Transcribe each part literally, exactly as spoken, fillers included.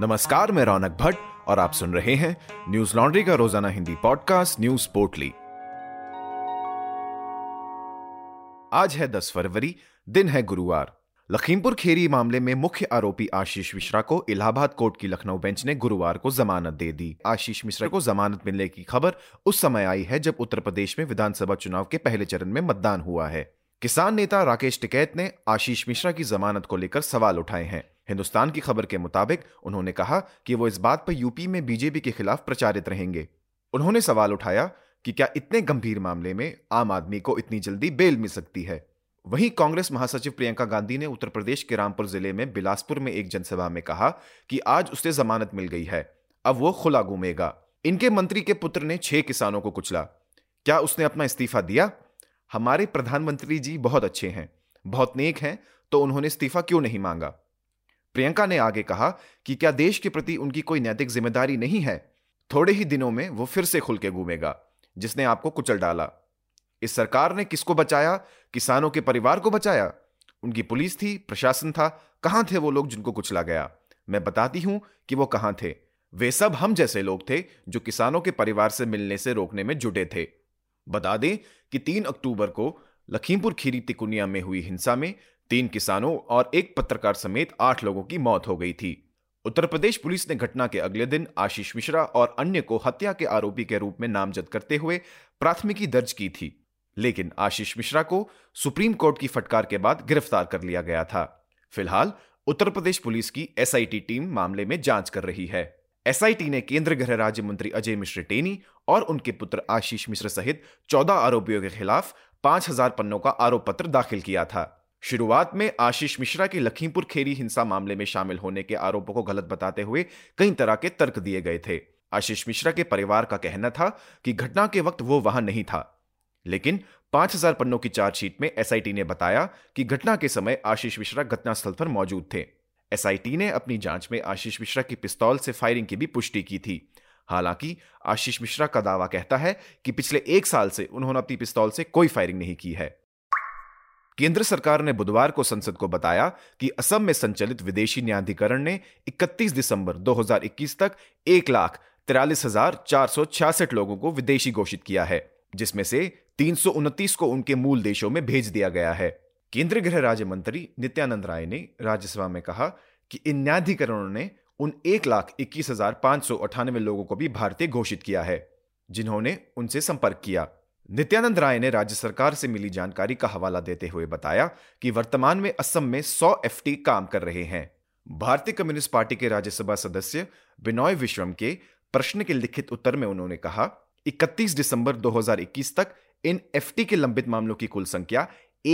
नमस्कार, मैं रौनक भट्ट और आप सुन रहे हैं न्यूज लॉन्ड्री का रोजाना हिंदी पॉडकास्ट न्यूज पोर्टली। आज है दस फरवरी, दिन है गुरुवार। लखीमपुर खेरी मामले में मुख्य आरोपी आशीष मिश्रा को इलाहाबाद कोर्ट की लखनऊ बेंच ने गुरुवार को जमानत दे दी। आशीष मिश्रा को जमानत मिलने की खबर उस समय आई है जब उत्तर प्रदेश में विधानसभा चुनाव के पहले चरण में मतदान हुआ है। किसान नेता राकेश टिकैत ने आशीष मिश्रा की जमानत को लेकर सवाल उठाए हैं। हिंदुस्तान की खबर के मुताबिक उन्होंने कहा कि वो इस बात पर यूपी में बीजेपी के खिलाफ प्रचारित रहेंगे। उन्होंने सवाल उठाया कि क्या इतने गंभीर मामले में आम आदमी को इतनी जल्दी बेल मिल सकती है। वहीं कांग्रेस महासचिव प्रियंका गांधी ने उत्तर प्रदेश के रामपुर जिले में बिलासपुर में एक जनसभा में कहा कि आज उसे जमानत मिल गई है, अब वो खुला घूमेगा। इनके मंत्री के पुत्र ने छह किसानों को कुचला। क्या उसने अपना इस्तीफा दिया? हमारे प्रधानमंत्री जी बहुत अच्छे हैं, बहुत नेक हैं, तो उन्होंने इस्तीफा क्यों नहीं मांगा? प्रियंका ने आगे कहा कि क्या देश के प्रति उनकी कोई नैतिक जिम्मेदारी नहीं है? थोड़े ही दिनों में वो फिर से खुल के घूमेगा, जिसने आपको कुचल डाला। इस सरकार ने किसको बचाया? किसानों के परिवार को बचाया। उनकी पुलिस थी, प्रशासन था, कहां थे वो लोग जिनको कुचला गया? मैं बताती हूं कि वो कहां थे। वे सब हम जैसे लोग थे जो किसानों के परिवार से मिलने से रोकने में जुटे थे। बता दें कि तीन अक्टूबर को लखीमपुर खीरी तिकुनिया में हुई हिंसा में तीन किसानों और एक पत्रकार समेत आठ लोगों की मौत हो गई थी। उत्तर प्रदेश पुलिस ने घटना के अगले दिन आशीष मिश्रा और अन्य को हत्या के आरोपी के रूप में नामजद करते हुए प्राथमिकी दर्ज की थी, लेकिन आशीष मिश्रा को सुप्रीम कोर्ट की फटकार के बाद गिरफ्तार कर लिया गया था। फिलहाल उत्तर प्रदेश पुलिस की एसआईटी टीम मामले में जांच कर रही है। एसआईटी ने केंद्रीय गृह राज्य मंत्री अजय मिश्र टेनी और उनके पुत्र आशीष मिश्रा सहित चौदह आरोपियों के खिलाफ पांच हजार पन्नों का आरोप पत्र दाखिल किया था। शुरुआत में आशीष मिश्रा के लखीमपुर खेरी हिंसा मामले में शामिल होने के आरोपों को गलत बताते हुए कई तरह के तर्क दिए गए थे। आशीष मिश्रा के परिवार का कहना था कि घटना के वक्त वो वहां नहीं था, लेकिन पांच हजार पन्नों की चार्जशीट में एसआईटी ने बताया कि घटना के समय आशीष मिश्रा घटनास्थल पर मौजूद थे। एसआईटी ने अपनी जांच में आशीष मिश्रा की पिस्तौल से फायरिंग की भी पुष्टि की थी। हालांकि आशीष मिश्रा का दावा कहता है कि पिछले एक साल से उन्होंने अपनी पिस्तौल से कोई फायरिंग नहीं की है। केंद्र सरकार ने बुधवार को संसद को बताया कि असम में संचालित विदेशी न्यायाधिकरण ने इकतीस दिसंबर दो हज़ार इक्कीस तक एक लाख तिरालीस हजार चार सौ छियासठ लोगों को विदेशी घोषित किया है, जिसमें से तीन सौ उनतीस को उनके मूल देशों में भेज दिया गया है। केंद्रीय गृह राज्य मंत्री नित्यानंद राय ने राज्यसभा में कहा कि इन न्यायाधिकरणों ने उन एक लाख इक्कीस हजार पांच सौ अठानवे लोगों को भी भारतीय घोषित किया है जिन्होंने उनसे संपर्क किया। नित्यानंद राय ने राज्य सरकार से मिली जानकारी का हवाला देते हुए बताया कि वर्तमान में असम में सौ एफटी काम कर रहे हैं। भारतीय कम्युनिस्ट पार्टी के राज्यसभा सदस्य बिनोय विश्रम के प्रश्न के लिखित उत्तर में उन्होंने कहा, इकतीस दिसंबर दो हज़ार इक्कीस तक इन एफटी के लंबित मामलों की कुल संख्या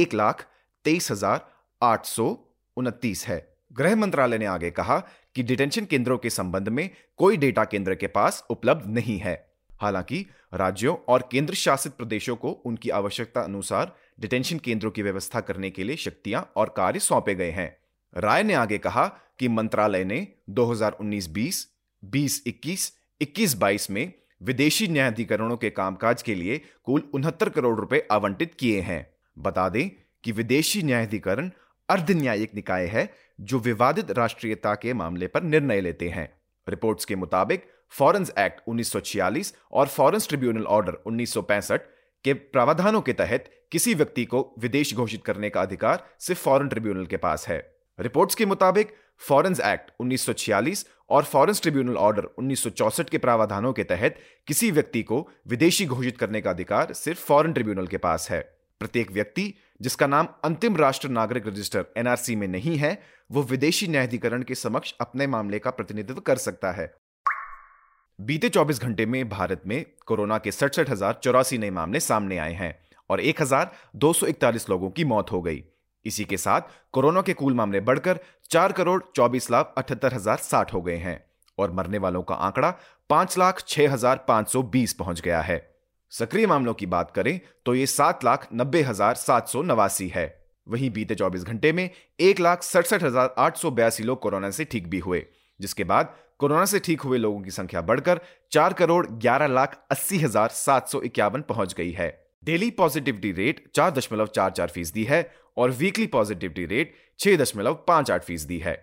एक लाख तेईस हजार आठ सौ उनतीस है। गृह मंत्रालय ने आगे कहा कि डिटेंशन केंद्रों के संबंध में कोई डेटा केंद्र के पास उपलब्ध नहीं है। हालांकि राज्यों और केंद्र शासित प्रदेशों को उनकी आवश्यकता अनुसार डिटेंशन केंद्रों की व्यवस्था करने के लिए शक्तियां और कार्य सौंपे गए हैं। राय ने आगे कहा कि मंत्रालय ने दो हज़ार उन्नीस बीस, बीस इक्कीस, इक्कीस बाईस में विदेशी न्यायाधिकरणों के कामकाज के लिए कुल उनहत्तर करोड़ रुपए आवंटित किए हैं। बता दें कि विदेशी न्यायाधिकरण अर्ध न्यायिक निकाय है जो विवादित राष्ट्रीयता के मामले पर निर्णय लेते हैं। रिपोर्ट्स के मुताबिक फॉरेंस एक्ट उन्नीस सौ छियालीस और फॉरेंस ट्रिब्यूनल ऑर्डर उन्नीस सौ पैंसठ के प्रावधानों के तहत किसी व्यक्ति को विदेश घोषित करने का अधिकार सिर्फ फॉरेन ट्रिब्यूनल के पास है। रिपोर्ट्स के मुताबिक फॉरेंस एक्ट उन्नीस सौ छियालीस और फॉरेंस ट्रिब्यूनल ऑर्डर उन्नीस सौ चौंसठ के प्रावधानों के तहत किसी व्यक्ति को विदेशी घोषित करने का अधिकार सिर्फ फॉरेन ट्रिब्यूनल के पास है। प्रत्येक व्यक्ति जिसका नाम अंतिम राष्ट्र नागरिक रजिस्टर एनआरसी में नहीं है, वो विदेशी न्यायाधिकरण के समक्ष अपने मामले का प्रतिनिधित्व कर सकता है। बीते चौबीस घंटे में भारत में कोरोना के सड़सठ हजार चौरासी नए मामले सामने आए हैं और एक हज़ार दो सौ इकतालीस लोगों की मौत हो गई। इसी के साथ कोरोना के कुल मामले बढ़कर चार करोड़ चौबीस लाख अठहत्तर हजार साठ हो गए हैं और मरने वालों का आंकड़ा पाँच लाख छह हजार पाँच सौ बीस पहुंच गया है। सक्रिय मामलों की बात करें तो ये सात लाख नब्बे हजार सात सौ नवासी है। वहीं बीते चौबीस घंटे में एक लाख सड़सठ हजार आठ सौ बयासी लोग कोरोना से ठीक भी हुए, जिसके बाद कोरोना से ठीक हुए लोगों की संख्या बढ़कर चार करोड़ ग्यारह लाख अस्सी हजार सात सौ इक्यावन पहुंच गई है। डेली पॉजिटिविटी रेट चार दशमलव चार चार फीसदी है और वीकली पॉजिटिविटी रेट छह दशमलव पाँच आठ फीसदी है।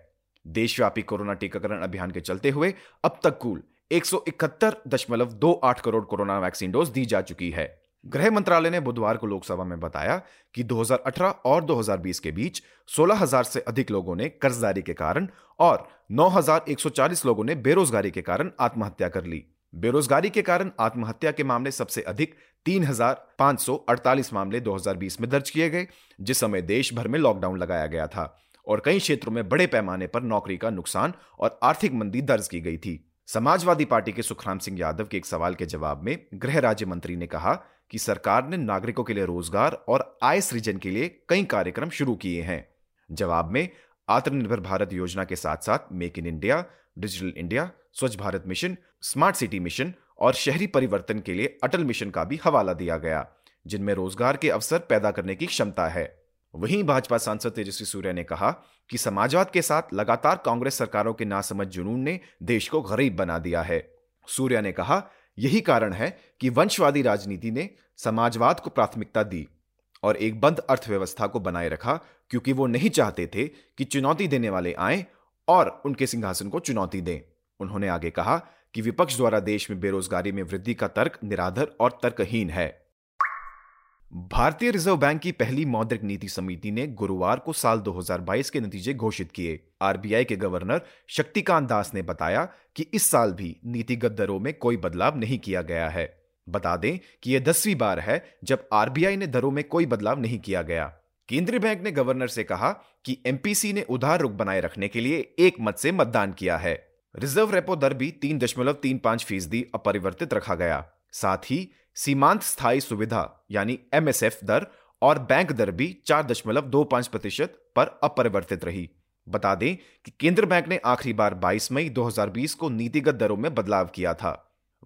देशव्यापी कोरोना टीकाकरण अभियान के चलते हुए अब तक कुल एक सौ इकहत्तर दशमलव दो आठ करोड़ कोरोना वैक्सीन डोज दी जा चुकी है। गृह मंत्रालय ने बुधवार को लोकसभा में बताया कि दो हज़ार अठारह और दो हज़ार बीस के बीच सोलह हज़ार से अधिक लोगों ने कर्जदारी के कारण और नौ हज़ार एक सौ चालीस लोगों ने बेरोजगारी के कारण आत्महत्या कर ली। बेरोजगारी के कारण आत्महत्या के मामले सबसे अधिक तीन हज़ार पाँच सौ अड़तालीस मामले दो हज़ार बीस में दर्ज किए गए, जिस समय देश भर में लॉकडाउन लगाया गया था और कई क्षेत्रों में बड़े पैमाने पर नौकरी का नुकसान और आर्थिक मंदी दर्ज की गई थी। समाजवादी पार्टी के सुखराम सिंह यादव के एक सवाल के जवाब में गृह राज्य मंत्री ने कहा कि सरकार ने नागरिकों के लिए रोजगार और आय सृजन के लिए कई कार्यक्रम शुरू किए हैं। जवाब में आत्मनिर्भर भारत योजना के साथ साथ make in India, digital India, Swachh Bharat mission, smart city mission और शहरी परिवर्तन के लिए अटल मिशन का भी हवाला दिया गया, जिनमें रोजगार के अवसर पैदा करने की क्षमता है। वहीं भाजपा सांसद तेजस्वी सूर्य ने कहा कि समाजवाद के साथ लगातार कांग्रेस सरकारों के नासमझ जुनून ने देश को गरीब बना दिया है। सूर्य ने कहा, यही कारण है कि वंशवादी राजनीति ने समाजवाद को प्राथमिकता दी और एक बंद अर्थव्यवस्था को बनाए रखा, क्योंकि वो नहीं चाहते थे कि चुनौती देने वाले आए और उनके सिंहासन को चुनौती दें। उन्होंने आगे कहा कि विपक्ष द्वारा देश में बेरोजगारी में वृद्धि का तर्क निराधर और तर्कहीन है। भारतीय रिजर्व बैंक की पहली मौद्रिक नीति समिति ने गुरुवार को साल दो हज़ार बाईस के नतीजे घोषित किए। आरबीआई के गवर्नर शक्तिकांत दास ने बताया कि इस साल भी नीतिगत दरों में कोई बदलाव नहीं किया गया है। बता दें कि यह दसवीं बार है जब आरबीआई ने दरों में कोई बदलाव नहीं किया गया। केंद्रीय बैंक ने गवर्नर से कहा कि एमपीसी ने उधार रुख बनाए रखने के लिए एक मत से मतदान किया है। रिजर्व रेपो दर भी तीन दशमलव तीन पांच फीसदी अपरिवर्तित रखा गया। साथ ही सीमांत स्थायी सुविधा यानी एमएसएफ दर और बैंक दर भी चार दशमलव दो पाँच प्रतिशत पर अपरिवर्तित रही। बता दें कि केंद्र बैंक ने आखिरी बार बाईस मई दो हज़ार बीस को नीतिगत दरों में बदलाव किया था।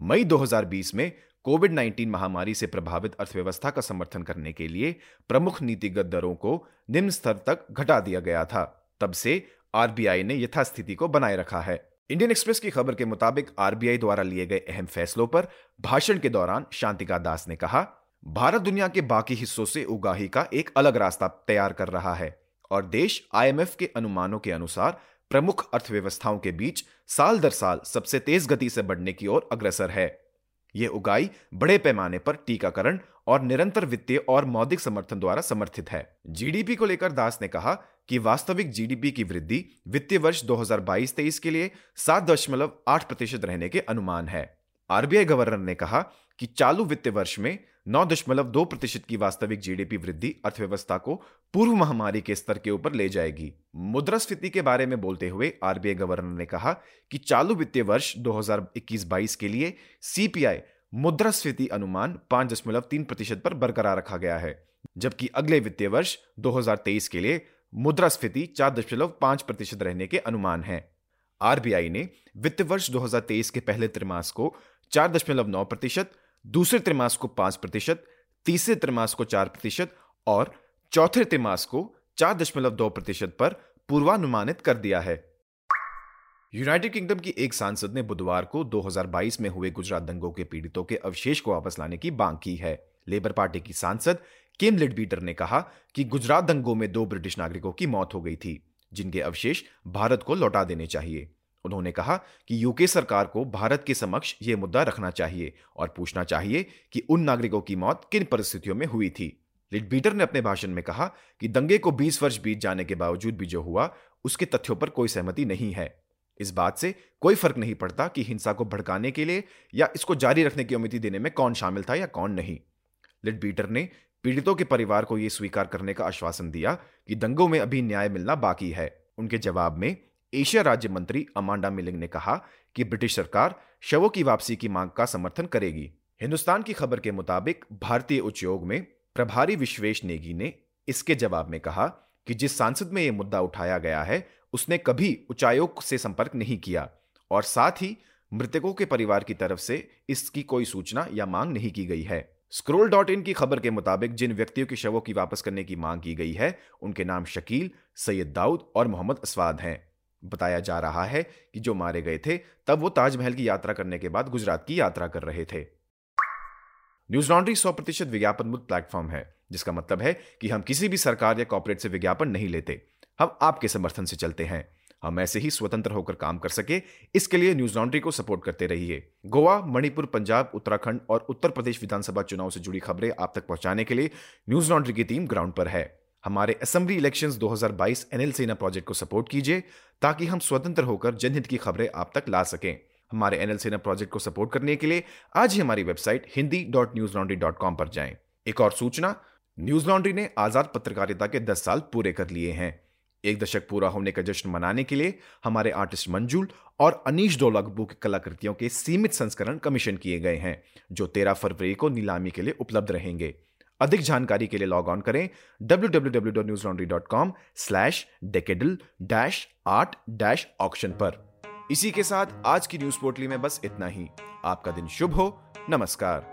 मई दो हज़ार बीस में कोविड उन्नीस महामारी से प्रभावित अर्थव्यवस्था का समर्थन करने के लिए प्रमुख नीतिगत दरों को निम्न स्तर तक घटा दिया गया था। तब से आरबीआई ने यथास्थिति को बनाए रखा है। इंडियन एक्सप्रेस की खबर के मुताबिक आरबीआई द्वारा लिए गए अहम फैसलों पर भाषण के दौरान शांतिका दास ने कहा, भारत दुनिया के बाकी हिस्सों से उगाही का एक अलग रास्ता तैयार कर रहा है और देश आईएमएफ के अनुमानों के अनुसार प्रमुख अर्थव्यवस्थाओं के बीच साल दर साल सबसे तेज गति से बढ़ने की ओर अग्रसर है। यह उगाही बड़े पैमाने पर टीकाकरण और निरंतर वित्तीय और मौद्रिक समर्थन द्वारा समर्थित है। जीडीपी को लेकर दास ने कहा कि वास्तविक जीडीपी की वृद्धि वित्तीय वर्ष दो हज़ार बाईस तेईस के लिए सात दशमलव आठ प्रतिशत रहने के अनुमान है। आरबीआई गवर्नर ने कहा कि चालू वित्तीय वर्ष में नौ दशमलव दो प्रतिशत की वास्तविक जीडीपी वृद्धि अर्थव्यवस्था को पूर्व महामारी के स्तर के ऊपर ले जाएगी। मुद्रास्फीति के बारे में बोलते हुए आरबीआई गवर्नर ने कहा कि चालू वित्तीय वर्ष दो हज़ार इक्कीस बाईस के लिए सीपीआई मुद्रास्फीति अनुमान पाँच दशमलव तीन प्रतिशत पर बरकरार रखा गया है, जबकि अगले वित्तीय वर्ष दो हज़ार तेईस के लिए मुद्रास्फीति चार दशमलव पाँच प्रतिशत रहने के अनुमान है। आरबीआई ने वित्त वर्ष दो हज़ार तेईस के पहले त्रैमास को चार दशमलव नौ प्रतिशत, दूसरे त्रैमास को पाँच प्रतिशत, तीसरे त्रैमास को चार प्रतिशत और चौथे त्रैमास को चार दशमलव दो प्रतिशत पर पूर्वानुमानित कर दिया है। यूनाइटेड किंगडम की एक सांसद ने बुधवार को दो हज़ार बाईस में हुए गुजरात दंगों के पीड़ितों के अवशेष को वापस लाने की मांग की है। लेबर पार्टी की सांसद किम लीडबीटर ने कहा कि गुजरात दंगों में दो ब्रिटिश नागरिकों की मौत हो गई थी, जिनके अवशेष भारत को लौटा देने चाहिए। उन्होंने कहा कि यूके सरकार को भारत के समक्ष यह मुद्दा रखना चाहिए और पूछना चाहिए कि उन नागरिकों की मौत किन परिस्थितियों में हुई थी। लीडबीटर ने अपने भाषण में कहा कि दंगे को बीस वर्ष बीत जाने के बावजूद भी जो हुआ उसके तथ्यों पर कोई सहमति नहीं है। इस बात से कोई फर्क नहीं पड़ता कि हिंसा को भड़काने के लिए या इसको जारी रखने की अनुमति देने में कौन शामिल था या कौन नहीं। लीडबीटर ने पीड़ितों के परिवार को यह स्वीकार करने का आश्वासन दिया कि दंगों में अभी न्याय मिलना बाकी है। उनके जवाब में एशिया राज्य मंत्री अमांडा मिलिंग ने कहा कि ब्रिटिश सरकार शवों की वापसी की मांग का समर्थन करेगी। हिंदुस्तान की खबर के मुताबिक भारतीय उच्चयोग में प्रभारी विश्वेश नेगी ने इसके जवाब में कहा कि जिस सांसद में यह मुद्दा उठाया गया है उसने कभी उच्चायोग से संपर्क नहीं किया और साथ ही मृतकों के परिवार की तरफ से इसकी कोई सूचना या मांग नहीं की गई है। स्क्रोल डॉट इन की खबर के मुताबिक जिन व्यक्तियों की शवों की वापस करने की मांग की गई है उनके नाम शकील, सैयद दाऊद और मोहम्मद असवाद हैं। बताया जा रहा है कि जो मारे गए थे तब वो ताजमहल की यात्रा करने के बाद गुजरात की यात्रा कर रहे थे। न्यूज लॉन्ड्री सौ प्रतिशत विज्ञापन मुक्त प्लेटफॉर्म है, जिसका मतलब है कि हम किसी भी सरकार या कॉर्पोरेट से विज्ञापन नहीं लेते। हम आपके समर्थन से चलते हैं। हम ऐसे ही स्वतंत्र होकर काम कर सके, इसके लिए न्यूज लॉन्ड्री को सपोर्ट करते रहिए। गोवा, मणिपुर, पंजाब, उत्तराखंड और उत्तर प्रदेश विधानसभा चुनाव से जुड़ी खबरें आप तक पहुंचाने के लिए न्यूज लॉन्ड्री की टीम ग्राउंड पर है। हमारे असेंबली इलेक्शंस दो हज़ार बाईस एनएल सेना प्रोजेक्ट को सपोर्ट कीजिए ताकि हम स्वतंत्र होकर जनहित की खबरें आप तक ला सकें। हमारे एनएल सेना प्रोजेक्ट को सपोर्ट करने के लिए आज ही हमारी website Hindi dot Newslaundry dot com पर जाएं। एक और सूचना, न्यूज लॉन्ड्री ने आजाद पत्रकारिता के दस साल पूरे कर लिए हैं। एक दशक पूरा होने का जश्न मनाने के लिए हमारे आर्टिस्ट मंजुल और अनिश डोलगबुक की कलाकृतियों के सीमित संस्करण कमीशन किए गए हैं, जो तेरह फरवरी को नीलामी के लिए उपलब्ध रहेंगे। अधिक जानकारी के लिए लॉग ऑन करें W W W dot Newslaundry dot com slash decadal dash art dash auction पर। इसी के साथ आज की न्यूज पोर्टली में बस इतना ही। आपका दिन शुभ हो। नमस्कार।